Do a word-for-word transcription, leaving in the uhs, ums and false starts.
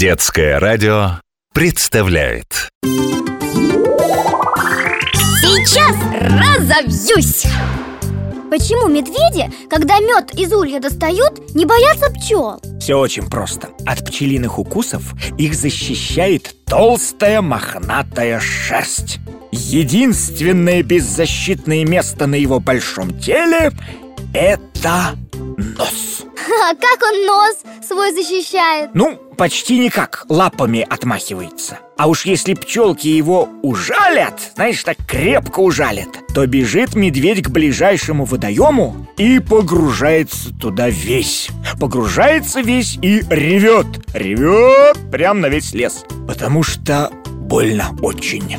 Детское радио представляет. Сейчас разобьюсь! Почему медведи, когда мед из улья достают, не боятся пчел? Все очень просто. От пчелиных укусов их защищает толстая мохнатая шерсть. Единственное беззащитное место на его большом теле – это нос. А как он нос свой защищает? Ну, почти никак, лапами отмахивается. А уж если пчелки его ужалят, знаешь, так крепко ужалят, то бежит медведь к ближайшему водоему и погружается туда весь. Погружается весь и ревет. Ревет прям на весь лес. Потому что больно очень.